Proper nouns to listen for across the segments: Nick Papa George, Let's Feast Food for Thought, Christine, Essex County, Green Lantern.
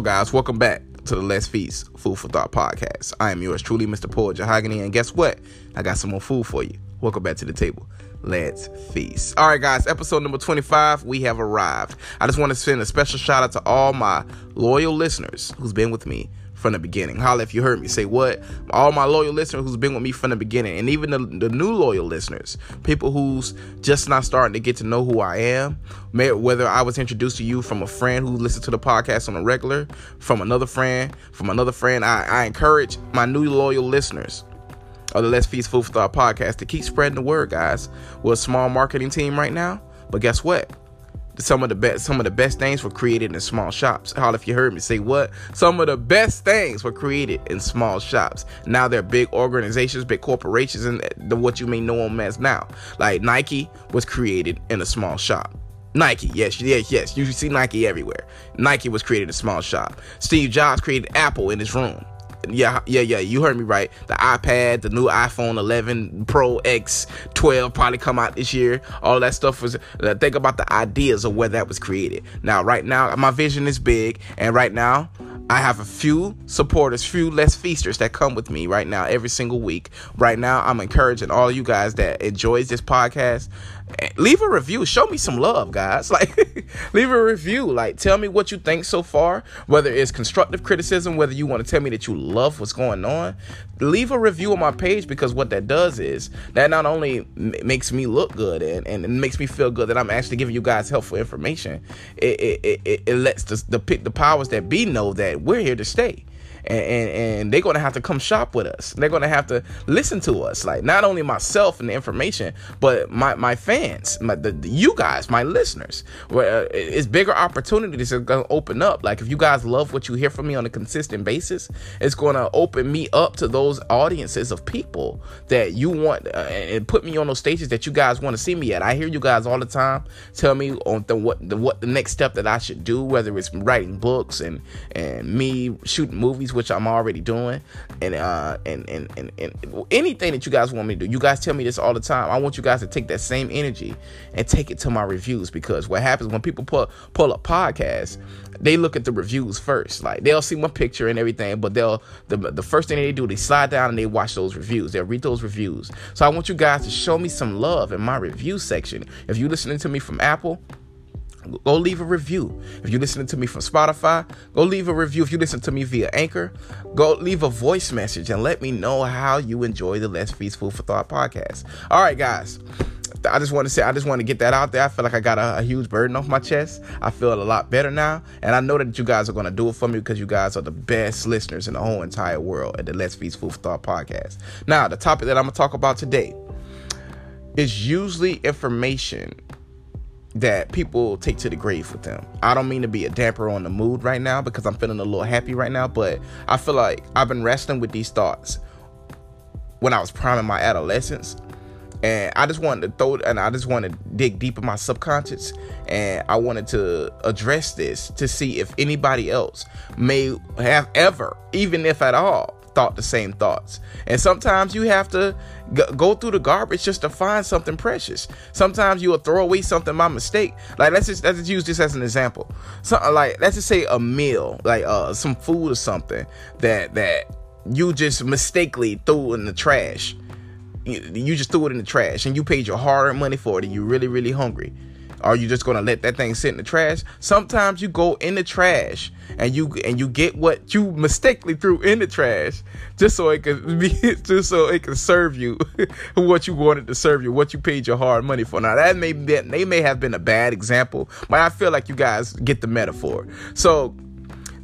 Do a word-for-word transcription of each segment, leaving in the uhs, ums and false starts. Hello guys, welcome back to the Let's Feast Food for Thought podcast. I am yours truly, Mister Paul Jehogany, and guess what? I got some more food for you. Welcome back to the table. Let's feast. All right, guys, episode number twenty-five, we have arrived. I just want to send a special shout out to all my loyal listeners who's been with me from the beginning. Holla if you heard me. Say what? All my loyal listeners who's been with me from the beginning, and even the, the new loyal listeners, people who's just not starting to get to know who I am, may, whether I was introduced to you from a friend who listened to the podcast on a regular, from another friend, from another friend. I, I encourage my new loyal listeners of the Let's Feast Food for Thought podcast to keep spreading the word, guys. We're a small marketing team right now, but guess what? Some of the best some of the best things were created in small shops. Holla if you heard me. Say what? Some of the best things were created in small shops. Now they're big organizations, big corporations, and the, what you may know them as now. Like Nike was created in a small shop. Nike, yes, yes, yes. You see Nike everywhere. Nike was created in a small shop. Steve Jobs created Apple in his room. Yeah, yeah, yeah. You heard me right. The iPad, the new iPhone eleven Pro X twelve probably come out this year. All that stuff was. Uh, think about the ideas of where that was created. Now, right now, my vision is big, and right now, I have a few supporters, few less feasters that come with me right now every single week. Right now, I'm encouraging all you guys that enjoys this podcast. Leave a review. Show me some love, guys. Like, leave a review. Like, tell me what you think so far, whether it's constructive criticism, whether you want to tell me that you love what's going on. Leave a review on my page, because what that does is that not only m- makes me look good and, and it makes me feel good that I'm actually giving you guys helpful information. It it it, it lets the, the the powers that be know that we're here to stay. And, and, and they're going to have to come shop with us. They're going to have to listen to us. Like, not only myself and the information, but my, my fans, my, the, the, you guys, my listeners. Where, uh, it's bigger opportunities are going to open up. Like, if you guys love what you hear from me on a consistent basis, it's going to open me up to those audiences of people that you want uh, and put me on those stages that you guys want to see me at. I hear you guys all the time tell me on the, what, the, what the next step that I should do, whether it's writing books and, and me shooting movies, which I'm already doing, and uh and, and and and anything that you guys want me to do. You guys tell me this all the time. I want you guys to take that same energy and take it to my reviews, because what happens when people pull pull up podcasts, they look at the reviews first. Like, they'll see my picture and everything, but they'll the, the first thing they do, they slide down and they watch those reviews. They'll read those reviews. So I want you guys to show me some love in my review section. If you're listening to me from Apple, go leave a review. If you're listening to me from Spotify, go leave a review. If you listen to me via Anchor, go leave a voice message and let me know how you enjoy the Let's Feast Food for Thought podcast. All right, guys. I just want to say, I just want to get that out there. I feel like I got a, a huge burden off my chest. I feel a lot better now. And I know that you guys are going to do it for me, because you guys are the best listeners in the whole entire world at the Let's Feast Food for Thought podcast. Now, the topic that I'm going to talk about today is usually information that people take to the grave with them. I don't mean to be a damper on the mood right now, because I'm feeling a little happy right now, but I feel like I've been wrestling with these thoughts when I was prime in my adolescence, and I just wanted to throw and I just wanted to dig deep in my subconscious, and I wanted to address this to see if anybody else may have ever, even if at all, thought the same thoughts. And sometimes you have to g- go through the garbage just to find something precious. Sometimes you will throw away something by mistake. Like, let's just let's just use this as an example. So, like, let's just say a meal, like uh, some food or something that that you just mistakenly threw in the trash. You, you just threw it in the trash, and you paid your hard-earned money for it, and you're really, really hungry. Are you just gonna let that thing sit in the trash? Sometimes you go in the trash and you and you get what you mistakenly threw in the trash, just so it could be, just so it can serve you what you wanted to serve you, what you paid your hard money for. Now that may be, that they may have been a bad example, but I feel like you guys get the metaphor. So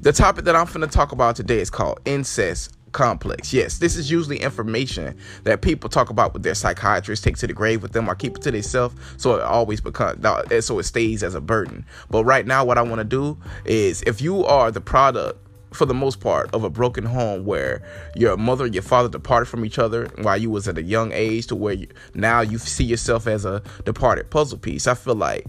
the topic that I'm gonna talk about today is called incest complex. Yes, this is usually information that people talk about with their psychiatrists, take to the grave with them, or keep it to themselves, so it always becomes, so it stays as a burden. But right now, what I want to do is, if you are the product, for the most part, of a broken home where your mother and your father departed from each other while you was at a young age, to where you, now you see yourself as a departed puzzle piece, I feel like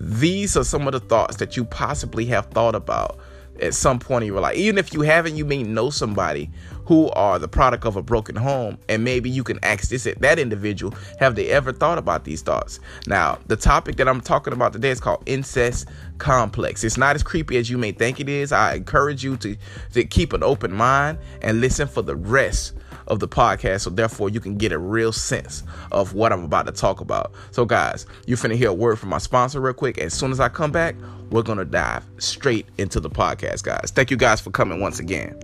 these are some of the thoughts that you possibly have thought about at some point in your life. Even if you haven't, you may know somebody who are the product of a broken home, and maybe you can ask this that individual, have they ever thought about these thoughts? Now, the topic that I'm talking about today is called incest complex. It's not as creepy as you may think it is. I encourage you to, to keep an open mind and listen for the rest of the podcast, so therefore you can get a real sense of what I'm about to talk about. So guys, you're finna hear a word from my sponsor real quick. As soon as I come back, we're gonna dive straight into the podcast, guys. Thank you guys for coming once again.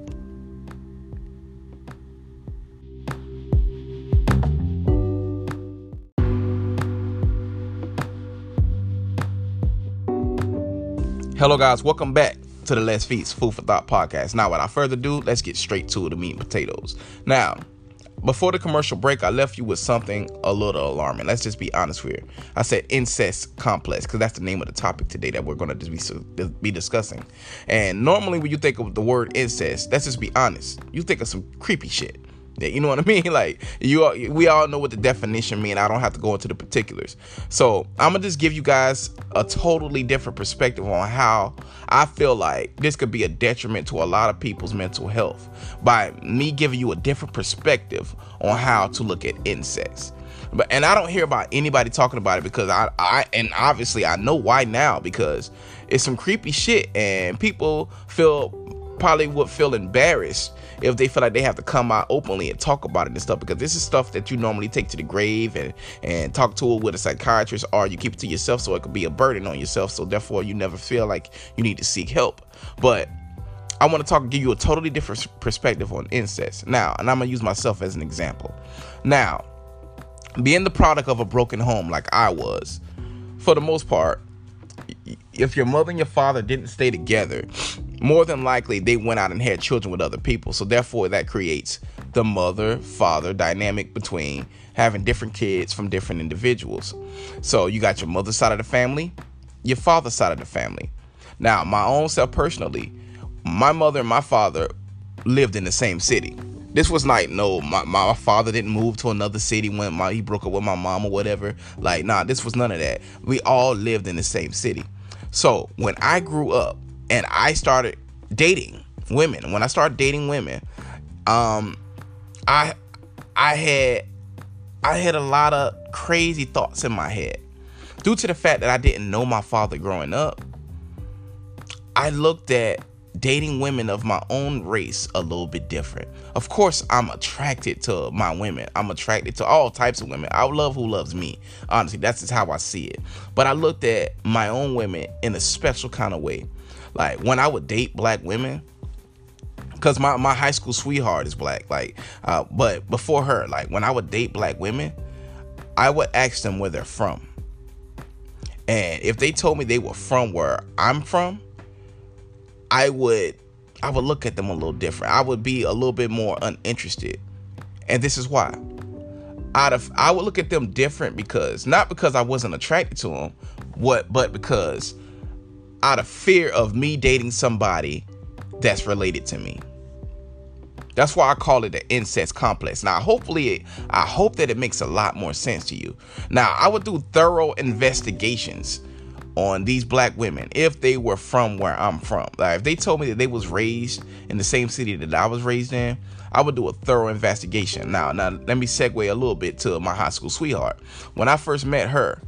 Hello guys, welcome back to the Let's Feast Food for Thought podcast. Now, without further ado, let's get straight to the meat and potatoes. Now, before the commercial break, I left you with something a little alarming. Let's just be honest here. I said incest complex because that's the name of the topic today that we're going to be, be discussing. And normally when you think of the word incest, let's just be honest, you think of some creepy shit. You know what I mean? Like, you, all, we all know what the definition means. I don't have to go into the particulars. So I'm going to just give you guys a totally different perspective on how I feel like this could be a detriment to a lot of people's mental health by me giving you a different perspective on how to look at incest. But and I don't hear about anybody talking about it because I, I and obviously I know why now, because it's some creepy shit and people feel probably would feel embarrassed if they feel like they have to come out openly and talk about it and stuff, because this is stuff that you normally take to the grave and, and talk to it with a psychiatrist, or you keep it to yourself so it could be a burden on yourself. So therefore you never feel like you need to seek help. But I want to talk, give you a totally different perspective on incest now. And I'm going to use myself as an example. Now, being the product of a broken home, like I was, for the most part, if your mother and your father didn't stay together, more than likely they went out and had children with other people. So therefore that creates the mother-father dynamic between having different kids from different individuals. So you got your mother's side of the family, your father's side of the family. Now, my own self personally, my mother and my father lived in the same city. This was like, no, my, my father didn't move to another city when my, he broke up with my mom or whatever. Like, nah, this was none of that. We all lived in the same city. So when I grew up and I started dating women, when I started dating women, um, I, I had, I had a lot of crazy thoughts in my head due to the fact that I didn't know my father growing up. I looked at dating women of my own race a little bit different. Of course, I'm attracted to my women. I'm attracted to all types of women. I love who loves me. Honestly, that's just how I see it. But I looked at my own women in a special kind of way. Like when I would date black women, because my, my high school sweetheart is black. Like, uh, but before her, like when I would date black women, I would ask them where they're from. And if they told me they were from where I'm from, I would I would look at them a little different. I would be a little bit more uninterested. And this is why. Out of I would look at them different because not because I wasn't attracted to them, what but because out of fear of me dating somebody that's related to me. That's why I call it the incest complex. Now, hopefully, it, I hope that it makes a lot more sense to you. Now, I would do thorough investigations on these black women if they were from where I'm from. Like if they told me that they was raised in the same city that I was raised in, I would do a thorough investigation. Now, now let me segue a little bit to my high school sweetheart. When I first met her,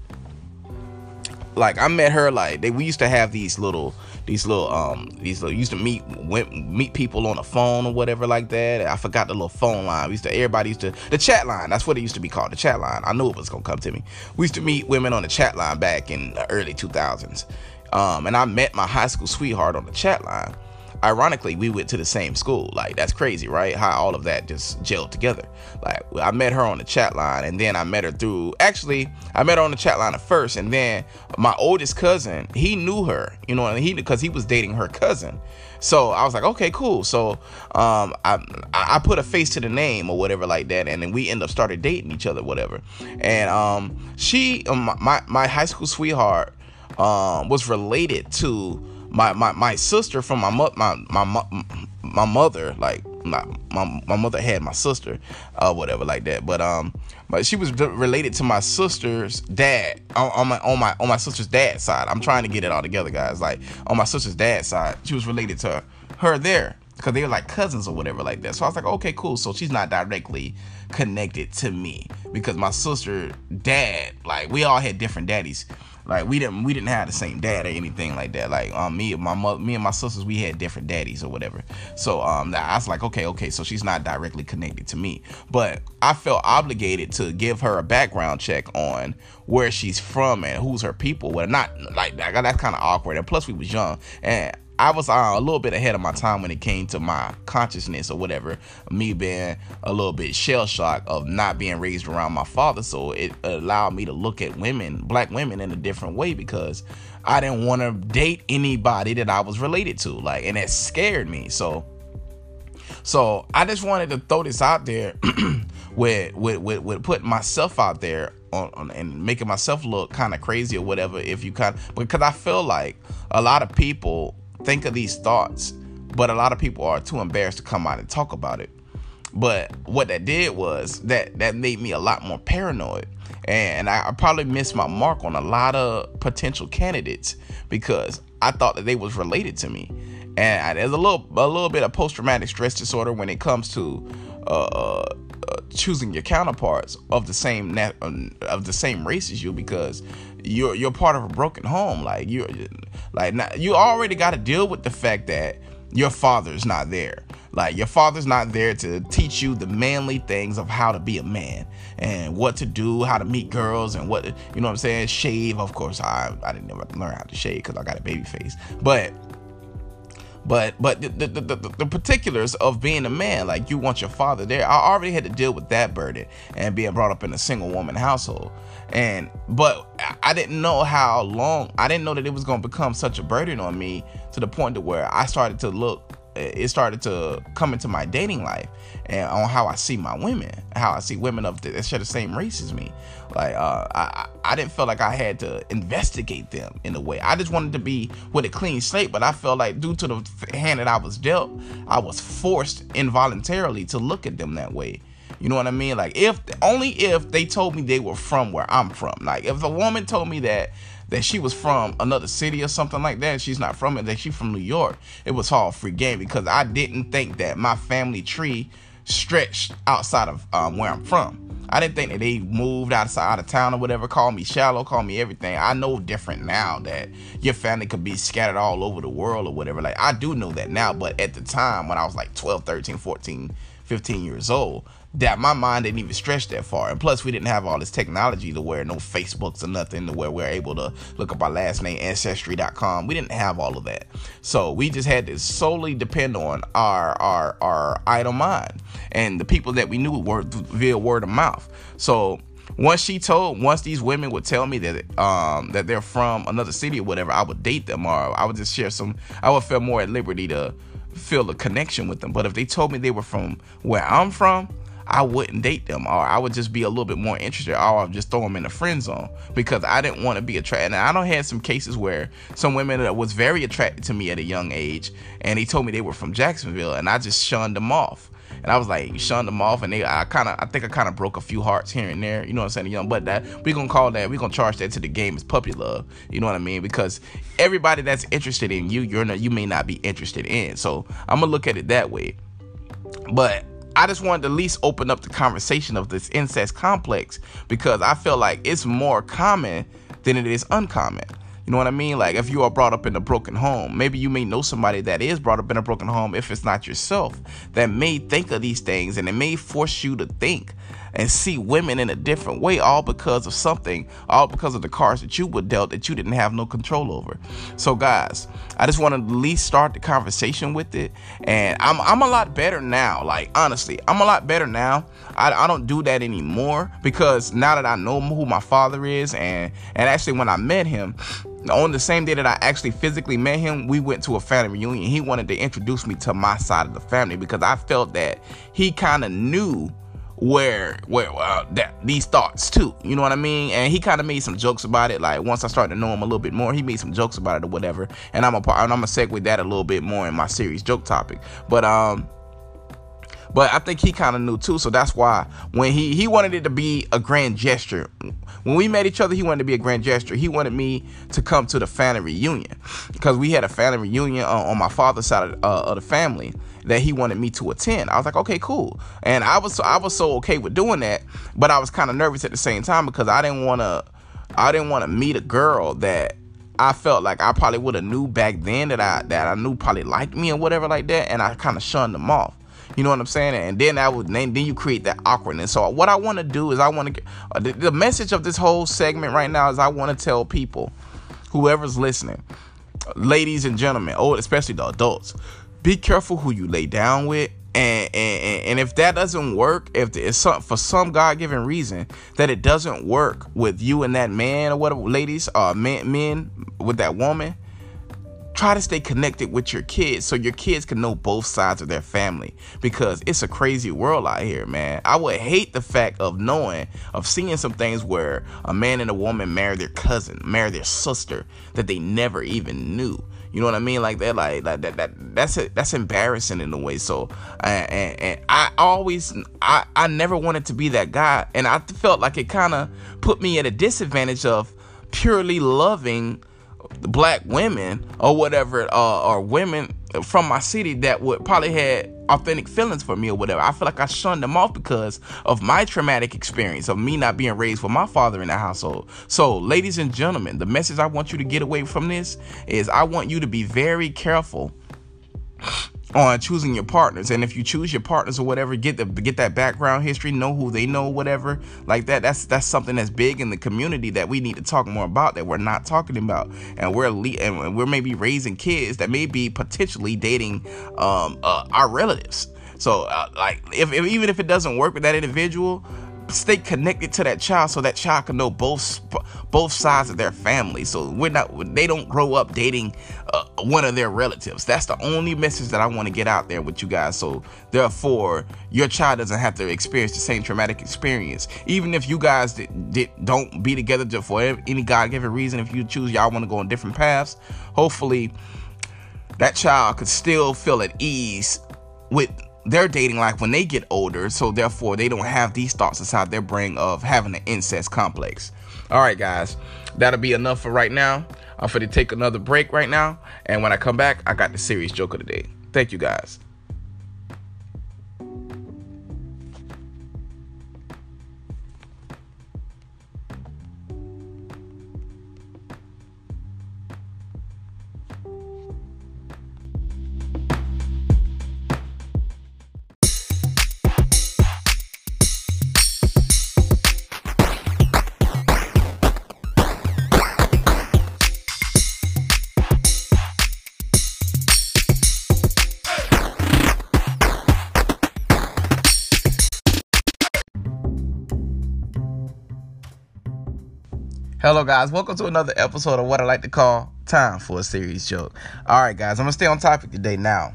like I met her like they we used to have these little these little um these little used to meet went, meet people on the phone or whatever like that. I forgot the little phone line. We used to everybody used to the chat line. That's what it used to be called, the chat line. I knew it was gonna come to me. We used to meet women on the chat line back in the early two thousands, um, and I met my high school sweetheart on the chat line. Ironically, we went to the same school. Like that's crazy, right? How all of that just gelled together. Like I met her on the chat line, and then I met her through. Actually, I met her on the chat line at first, and then my oldest cousin, he knew her. You know, and he because he was dating her cousin. So I was like, okay, cool. So um, I I put a face to the name or whatever like that, and then we end up started dating each other, whatever. And um, she, my my high school sweetheart, um, was related to. My, my my sister from my, mo- my my my my mother, like my my, my mother had my sister, uh, whatever like that. But um, but she was related to my sister's dad on, on my on my on my sister's dad's side. I'm trying to get it all together, guys. Like on my sister's dad's side, she was related to her, her there because they were like cousins or whatever like that. So I was like, okay, cool. So she's not directly connected to me because my sister's dad, like we all had different daddies. Like we didn't we didn't have the same dad or anything like that. Like um me and my mother, me and my sisters, we had different daddies or whatever. So um I was like, okay, okay, so she's not directly connected to me. But I felt obligated to give her a background check on where she's from and who's her people. Well, not like that. That's kind of awkward. And plus, we was young, and I was uh, a little bit ahead of my time when it came to my consciousness or whatever, me being a little bit shell-shocked of not being raised around my father. So it allowed me to look at women, black women, in a different way because I didn't want to date anybody that I was related to, like, and that scared me. So so I just wanted to throw this out there with, with, with, with putting myself out there on, on and making myself look kind of crazy or whatever, if you kind of, because I feel like a lot of people think of these thoughts, but a lot of people are too embarrassed to come out and talk about it. But what that did was that that made me a lot more paranoid, and I, I probably missed my mark on a lot of potential candidates because I thought that they was related to me. And I, there's a little a little bit of post-traumatic stress disorder when it comes to uh, uh, choosing your counterparts of the same na- of the same race as you, because you're you're part of a broken home. Like you like not, you already got to deal with the fact that your father's not there. Like your father's not there to teach you the manly things of how to be a man and what to do, how to meet girls, and what, you know what I'm saying? Shave, of course. I I didn't ever learn how to shave because I got a baby face, but. But but the, the, the, the particulars of being a man, like you want your father there. I already had to deal with that burden and being brought up in a single woman household. And but I didn't know how long, I didn't know that it was going to become such a burden on me to the point to where I started to look, it started to come into my dating life and on how I see my women, how I see women of the, that share the same race as me. Like uh, I, I didn't feel like I had to investigate them in a way. I just wanted to be with a clean slate, but I felt like due to the hand that I was dealt, I was forced involuntarily to look at them that way. You know what I mean? Like if only if they told me they were from where I'm from. Like if a woman told me that that she was from another city or something like that, she's not from it, that she's from New York, it was all free game because I didn't think that my family tree stretched outside of um, where I'm from. I didn't think that they moved outside out of town or whatever, call me shallow, call me everything. I know different now that your family could be scattered all over the world or whatever. Like I do know that now, but at the time when I was like twelve, thirteen, fourteen, fifteen years old, that my mind didn't even stretch that far. And plus we didn't have all this technology to where no Facebooks or nothing to where we're able to look up our last name, ancestry dot com. We didn't have all of that. So we just had to solely depend on our, our, our idle mind and the people that we knew were via word of mouth. So once she told, once these women would tell me that, um, that they're from another city or whatever, I would date them, or I would just share some, I would feel more at liberty to feel a connection with them. But if they told me they were from where I'm from, I wouldn't date them, or I would just be a little bit more interested, or I'd just throw them in the friend zone because I didn't want to be attracted. And I don't had some cases where some women that was very attracted to me at a young age, and they told me they were from Jacksonville, and I just shunned them off. And I was like, shunned them off, and they, I kind of, I think I kind of broke a few hearts here and there, you know what I'm saying, young, but that, we gonna call that, we gonna charge that to the game as puppy love, you know what I mean, because everybody that's interested in you, you're not, you may not be interested in, so I'm gonna look at it that way. But I just wanted to at least open up the conversation of this incest complex because I feel like it's more common than it is uncommon. You know what I mean? Like if you are brought up in a broken home, maybe you may know somebody that is brought up in a broken home, if it's not yourself, that may think of these things, and it may force you to think and see women in a different way, all because of something, all because of the cards that you were dealt that you didn't have no control over. So guys, I just want to at least start the conversation with it. And I'm I'm a lot better now. Like honestly, I'm a lot better now. I, I don't do that anymore because now that I know who my father is, and and actually when I met him, on the same day that I actually physically met him, we went to a family reunion. He wanted to introduce me to my side of the family because I felt that he kind of knew where where uh, that these thoughts too, you know what I mean? And he kind of made some jokes about it. Like once I started to know him a little bit more, he made some jokes about it or whatever. And I'm a, and I'm gonna segue that a little bit more in my series joke topic. But um, But I think he kind of knew too, so that's why when he he wanted it to be a grand gesture. When we met each other, he wanted to be a grand gesture. He wanted me to come to the family reunion because we had a family reunion on, on my father's side of, uh, of the family that he wanted me to attend. I was like, okay, cool, and I was I was so okay with doing that, but I was kind of nervous at the same time because I didn't want to I didn't want to meet a girl that I felt like I probably would have knew back then that I that I knew probably liked me and whatever like that, and I kind of shunned them off. You know what I'm saying? And then I would then you create that awkwardness. So what I want to do is I want to uh, the, the message of this whole segment right now is I want to tell people, whoever's listening, ladies and gentlemen, oh, especially the adults, be careful who you lay down with. And, and and if that doesn't work, if it's some, for some God-given reason that it doesn't work with you and that man or whatever, ladies or uh, men, men with that woman, try to stay connected with your kids so your kids can know both sides of their family, because it's a crazy world out here, man. I would hate the fact of knowing, of seeing some things where a man and a woman marry their cousin, marry their sister that they never even knew. You know what I mean? Like that, like, like that, that, that's it. That's embarrassing in a way. So, and, and, and I always, I, I never wanted to be that guy. And I felt like it kind of put me at a disadvantage of purely loving black women or whatever, uh, or women from my city that would probably had authentic feelings for me or whatever. I feel like I shunned them off because of my traumatic experience of me not being raised with my father in the household. So, ladies and gentlemen, the message I want you to get away from this is I want you to be very careful on choosing your partners. And if you choose your partners or whatever, get the get that background history, know who they know, whatever like that. That's that's something that's big in the community that we need to talk more about, that we're not talking about. And we're le- and we're maybe raising kids that may be potentially dating um, uh, our relatives. So uh, like if, if even if it doesn't work with that individual, stay connected to that child so that child can know both both sides of their family. So we're not they don't grow up dating uh, one of their relatives. That's the only message that I want to get out there with you guys. So therefore, your child doesn't have to experience the same traumatic experience. Even if you guys did, did, don't be together for any God-given reason, if you choose y'all want to go on different paths, hopefully that child could still feel at ease with their dating life when they get older, so therefore they don't have these thoughts inside their brain of having an incest complex. All right, guys, that'll be enough for right now. I'm going to take another break right now, and when I come back, I got the serious joke of the day. Thank you, guys. Hello guys, welcome to another episode of what I like to call Time for a Serious Joke. All right guys, I'm gonna stay on topic today. Now,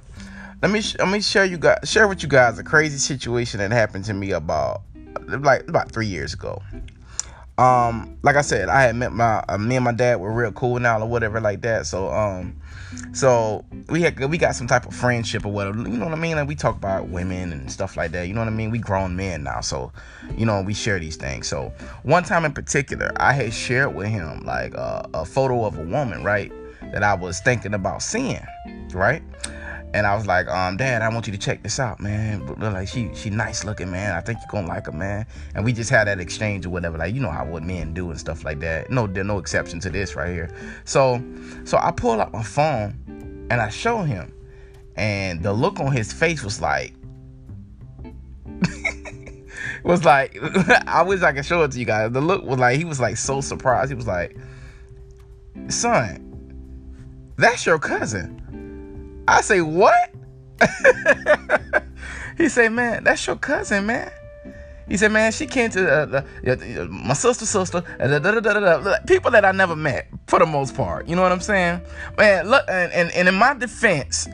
let me sh- let me share you guys share with you guys a crazy situation that happened to me about like about three years ago. Um, like I said, I had met my uh, me and my dad were real cool now or whatever like that. So um, so we had we got some type of friendship or whatever. You know what I mean? Like we talk about women and stuff like that. You know what I mean? We grown men now, so you know we share these things. So one time in particular, I had shared with him like a, a photo of a woman, right, that I was thinking about seeing, right. And I was like, um, Dad, I want you to check this out, man. Like, she she nice looking, man. I think you're gonna like her, man. And we just had that exchange or whatever. Like, you know how what men do and stuff like that. No, there's no exception to this right here. So, so I pull out my phone and I show him, and the look on his face was like, was like, I wish I could show it to you guys. The look was like, he was like so surprised. He was like, son, that's your cousin. I say, what? He said, man, that's your cousin, man. He said, man, she came to uh, uh, my sister's sister. Uh, da, da, da, da, da. People that I never met, for the most part. You know what I'm saying? Man, look, and, and, and in my defense,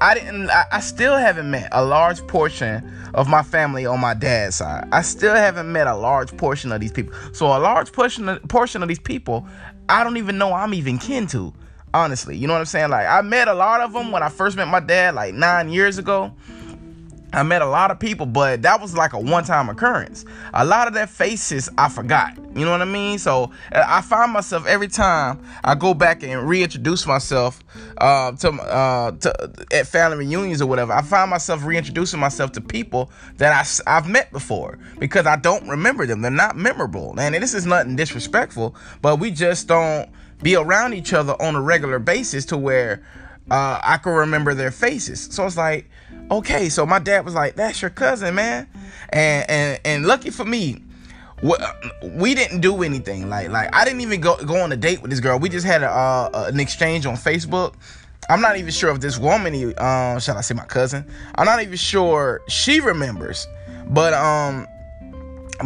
I didn't. I, I still haven't met a large portion of my family on my dad's side. I still haven't met a large portion of these people. So a large portion of, portion of these people, I don't even know I'm even kin to. Honestly, you know what I'm saying? Like, I met a lot of them when I first met my dad, like nine years ago. I met a lot of people, but that was like a one-time occurrence. A lot of their faces I forgot. You know what I mean? So I find myself every time I go back and reintroduce myself uh, to, uh, to at family reunions or whatever. I find myself reintroducing myself to people that I, I've met before because I don't remember them. They're not memorable. And this is nothing disrespectful, but we just don't be around each other on a regular basis to where uh, I can remember their faces. So it's like, okay, so my dad was like, that's your cousin, man. And and, and lucky for me, we, we didn't do anything. Like, like I didn't even go, go on a date with this girl. We just had a, uh, an exchange on Facebook. I'm not even sure if this woman, uh, shall I say my cousin? I'm not even sure she remembers. But um,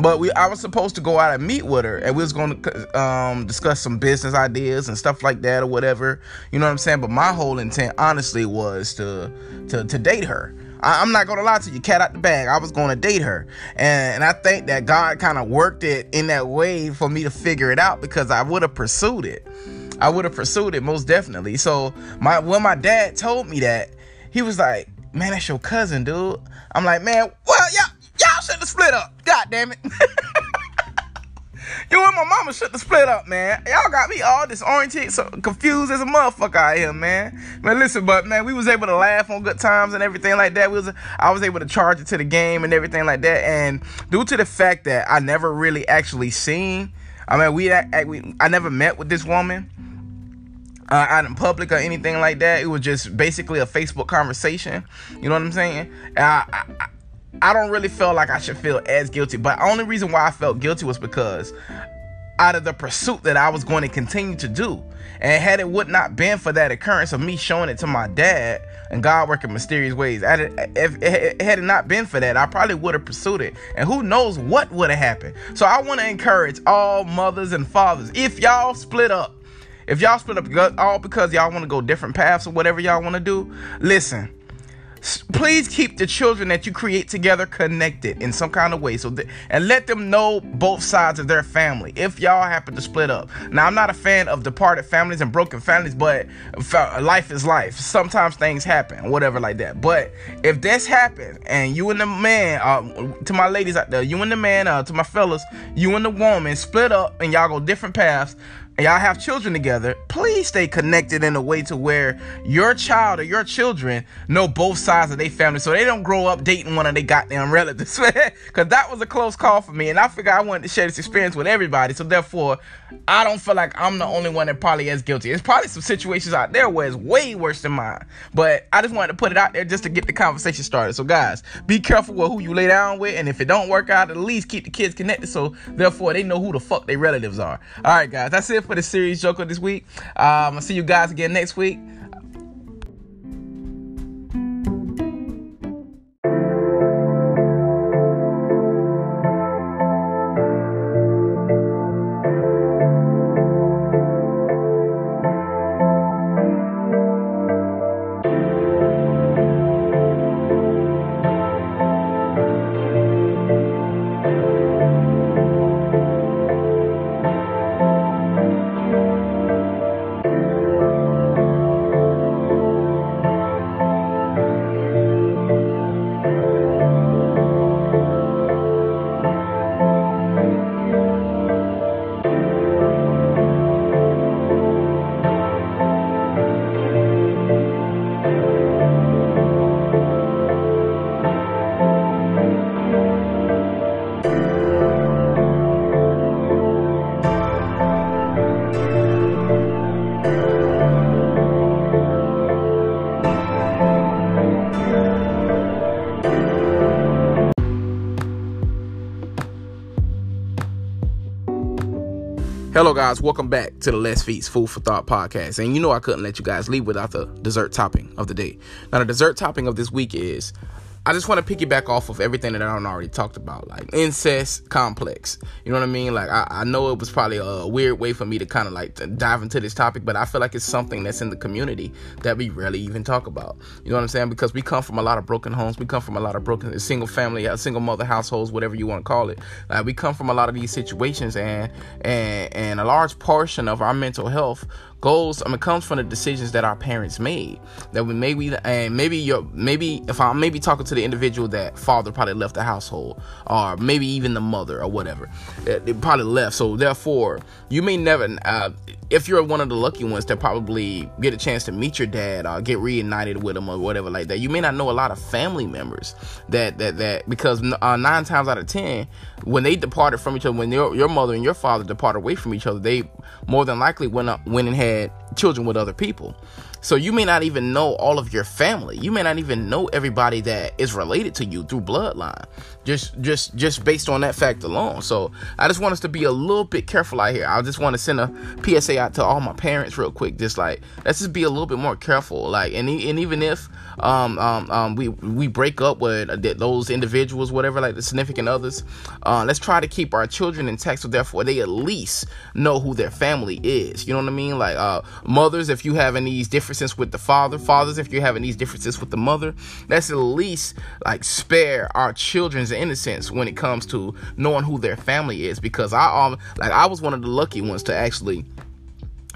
but we I was supposed to go out and meet with her. And we was going to um, discuss some business ideas and stuff like that or whatever. You know what I'm saying? But my whole intent, honestly, was to... To, to date her. I, I'm not gonna lie to you, cat out the bag. I was gonna date her, and, and I think that God kind of worked it in that way for me to figure it out, because I would have pursued it. I would have pursued it most definitely. So my when my dad told me that, he was like, "Man, that's your cousin, dude." I'm like, "Man, well, y'all y'all should have split up. God damn it." You and my mama should have split up, man. Y'all got me all disoriented, so confused as a motherfucker out here, man. Man, listen, but, man, we was able to laugh on good times and everything like that. We was, I was able to charge it to the game and everything like that. And due to the fact that I never really actually seen, I mean, we, I, we, I never met with this woman uh, out in public or anything like that. It was just basically a Facebook conversation. You know what I'm saying? I, I, I I don't really feel like I should feel as guilty, but the only reason why I felt guilty was because out of the pursuit that I was going to continue to do, and had it would not been for that occurrence of me showing it to my dad and God working mysterious ways, had it, if, if, had it not been for that, I probably would have pursued it, and who knows what would have happened. So I want to encourage all mothers and fathers, if y'all split up, if y'all split up all because y'all want to go different paths or whatever y'all want to do, listen, please keep the children that you create together connected in some kind of way, so th- and let them know both sides of their family if y'all happen to split up. Now, I'm not a fan of departed families and broken families, but life is life. Sometimes things happen, whatever like that. But if this happens and you and the man, uh, to my ladies out there, you and the man, uh, to my fellas, you and the woman split up and y'all go different paths, and y'all have children together, please stay connected in a way to where your child or your children know both sides of their family, so they don't grow up dating one of their goddamn relatives. Because that was a close call for me, and I figured I wanted to share this experience with everybody, so therefore, I don't feel like I'm the only one that probably is guilty. There's probably some situations out there where it's way worse than mine, but I just wanted to put it out there just to get the conversation started. So guys, be careful with who you lay down with, and if it don't work out, at least keep the kids connected, so therefore, they know who the fuck their relatives are. Alright guys, that's it for the series Joker this week. um, I'll see you guys again next week. Hello guys, welcome back to the Let's Feast Food for Thought podcast, and you know I couldn't let you guys leave without the dessert topping of the day. Now the dessert topping of this week is, I just want to piggyback off of everything that I don't already talked about, like incest complex, you know what I mean? Like I, I know it was probably a weird way for me to kind of like dive into this topic, but I feel like it's something that's in the community that we rarely even talk about, you know what I'm saying? Because we come from a lot of broken homes, we come from a lot of broken single family, single mother households, whatever you want to call it. Like we come from a lot of these situations, and and and a large portion of our mental health goals, I mean, comes from the decisions that our parents made. That we maybe, and maybe your, maybe if I'm maybe talking to the individual that father probably left the household, or maybe even the mother or whatever, they probably left. So therefore, you may never, uh, if you're one of the lucky ones that probably get a chance to meet your dad or get reunited with him or whatever like that, you may not know a lot of family members that that that because uh, nine times out of ten, when they departed from each other, when your your mother and your father departed away from each other, they more than likely went up, went and had children with other people. So you may not even know all of your family. You may not even know everybody that is related to you through bloodline, just just just based on that fact alone. So I just want us to be a little bit careful out here. I just want to send a P S A out to all my parents real quick. Just like, let's just be a little bit more careful. Like, and, and even if um, um, um, we we break up with those individuals, whatever, like the significant others, uh, let's try to keep our children intact, so therefore they at least know who their family is. You know what I mean? Like, uh, mothers, if you having these differences with the father, fathers, if you're having these differences with the mother, let's at least like spare our children's innocence when it comes to knowing who their family is. Because I um like I was one of the lucky ones to actually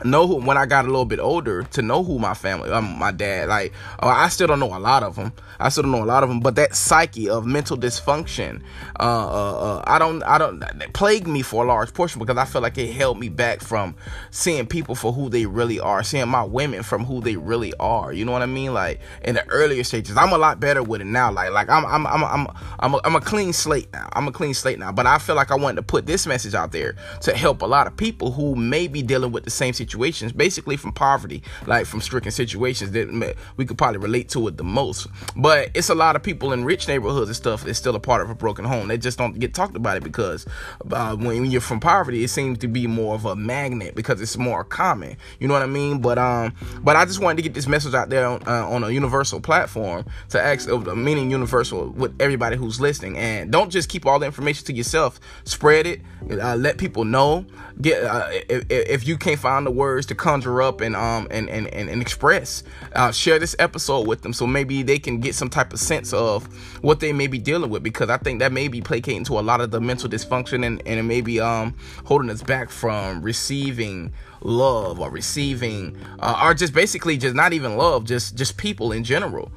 know who, when I got a little bit older, to know who my family, um, my dad, like, oh, I still don't know a lot of them. I still don't know a lot of them, but that psyche of mental dysfunction, uh, uh, uh I don't, I don't, that plagued me for a large portion, because I feel like it held me back from seeing people for who they really are, seeing my women from who they really are. You know what I mean? Like, in the earlier stages, I'm a lot better with it now. Like, like I'm, I'm, I'm, I'm, I'm a, I'm a clean slate now. I'm a clean slate now. But I feel like I wanted to put this message out there to help a lot of people who may be dealing with the same situation. Situations, basically from poverty, like from stricken situations that we could probably relate to it the most. But it's a lot of people in rich neighborhoods and stuff that's still a part of a broken home. They just don't get talked about it, because uh, when you're from poverty, it seems to be more of a magnet because it's more common. You know what I mean? But um, but I just wanted to get this message out there on, uh, on a universal platform, to ask, meaning universal, with everybody who's listening. And don't just keep all the information to yourself. Spread it. Uh, let people know. Get uh, if, if you can't find the words to conjure up and um and and, and, and express, uh, share this episode with them, so maybe they can get some type of sense of what they may be dealing with, because I think that may be placating to a lot of the mental dysfunction, and, and it may be um holding us back from receiving love, or receiving uh, or just basically just not even love, just just people in general.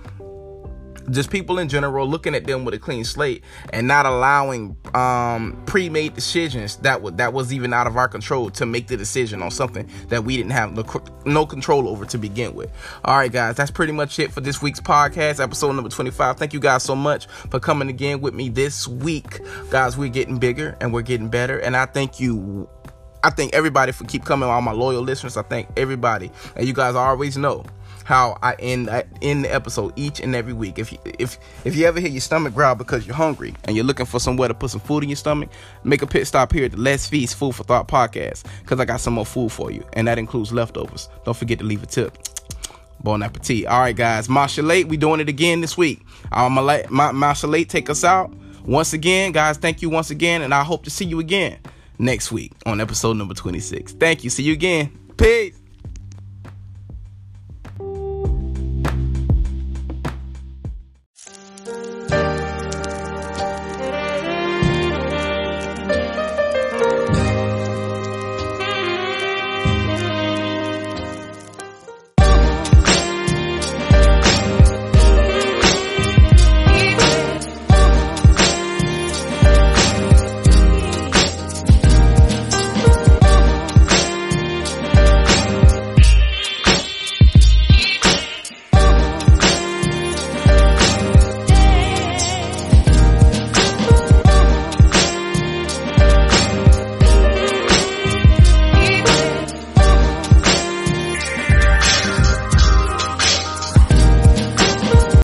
Just people in general, looking at them with a clean slate and not allowing um, pre-made decisions that was, that was even out of our control, to make the decision on something that we didn't have no, no control over to begin with. All right, guys, that's pretty much it for this week's podcast, episode number twenty-five. Thank you guys so much for coming again with me this week. Guys, we're getting bigger and we're getting better. And I thank you. I thank everybody for keep coming. All my loyal listeners, I thank everybody. And you guys always know how I end, I end the episode each and every week. If you, if if you ever hear your stomach growl because you're hungry and you're looking for somewhere to put some food in your stomach, make a pit stop here at the Let's Feast Food for Thought podcast, because I got some more food for you, and that includes leftovers. Don't forget to leave a tip. Bon appetit. All right, guys. Masha Late, we doing it again this week. I'm gonna let Masha Late take us out once again, guys. Thank you once again, and I hope to see you again next week on episode number twenty-six. Thank you. See you again. Peace.